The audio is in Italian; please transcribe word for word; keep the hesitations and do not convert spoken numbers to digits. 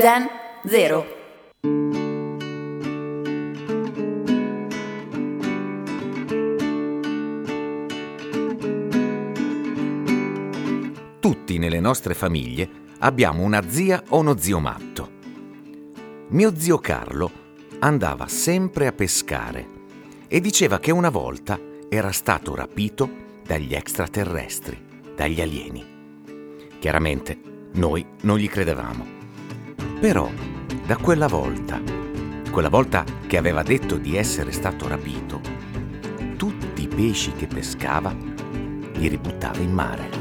Zen Zero. Tutti nelle nostre famiglie abbiamo una zia o uno zio matto. Mio zio Carlo andava sempre a pescare e diceva che una volta era stato rapito dagli extraterrestri, dagli alieni. Chiaramente noi non gli credevamo. Però da quella volta, quella volta che aveva detto di essere stato rapito, tutti i pesci che pescava li ributtava in mare.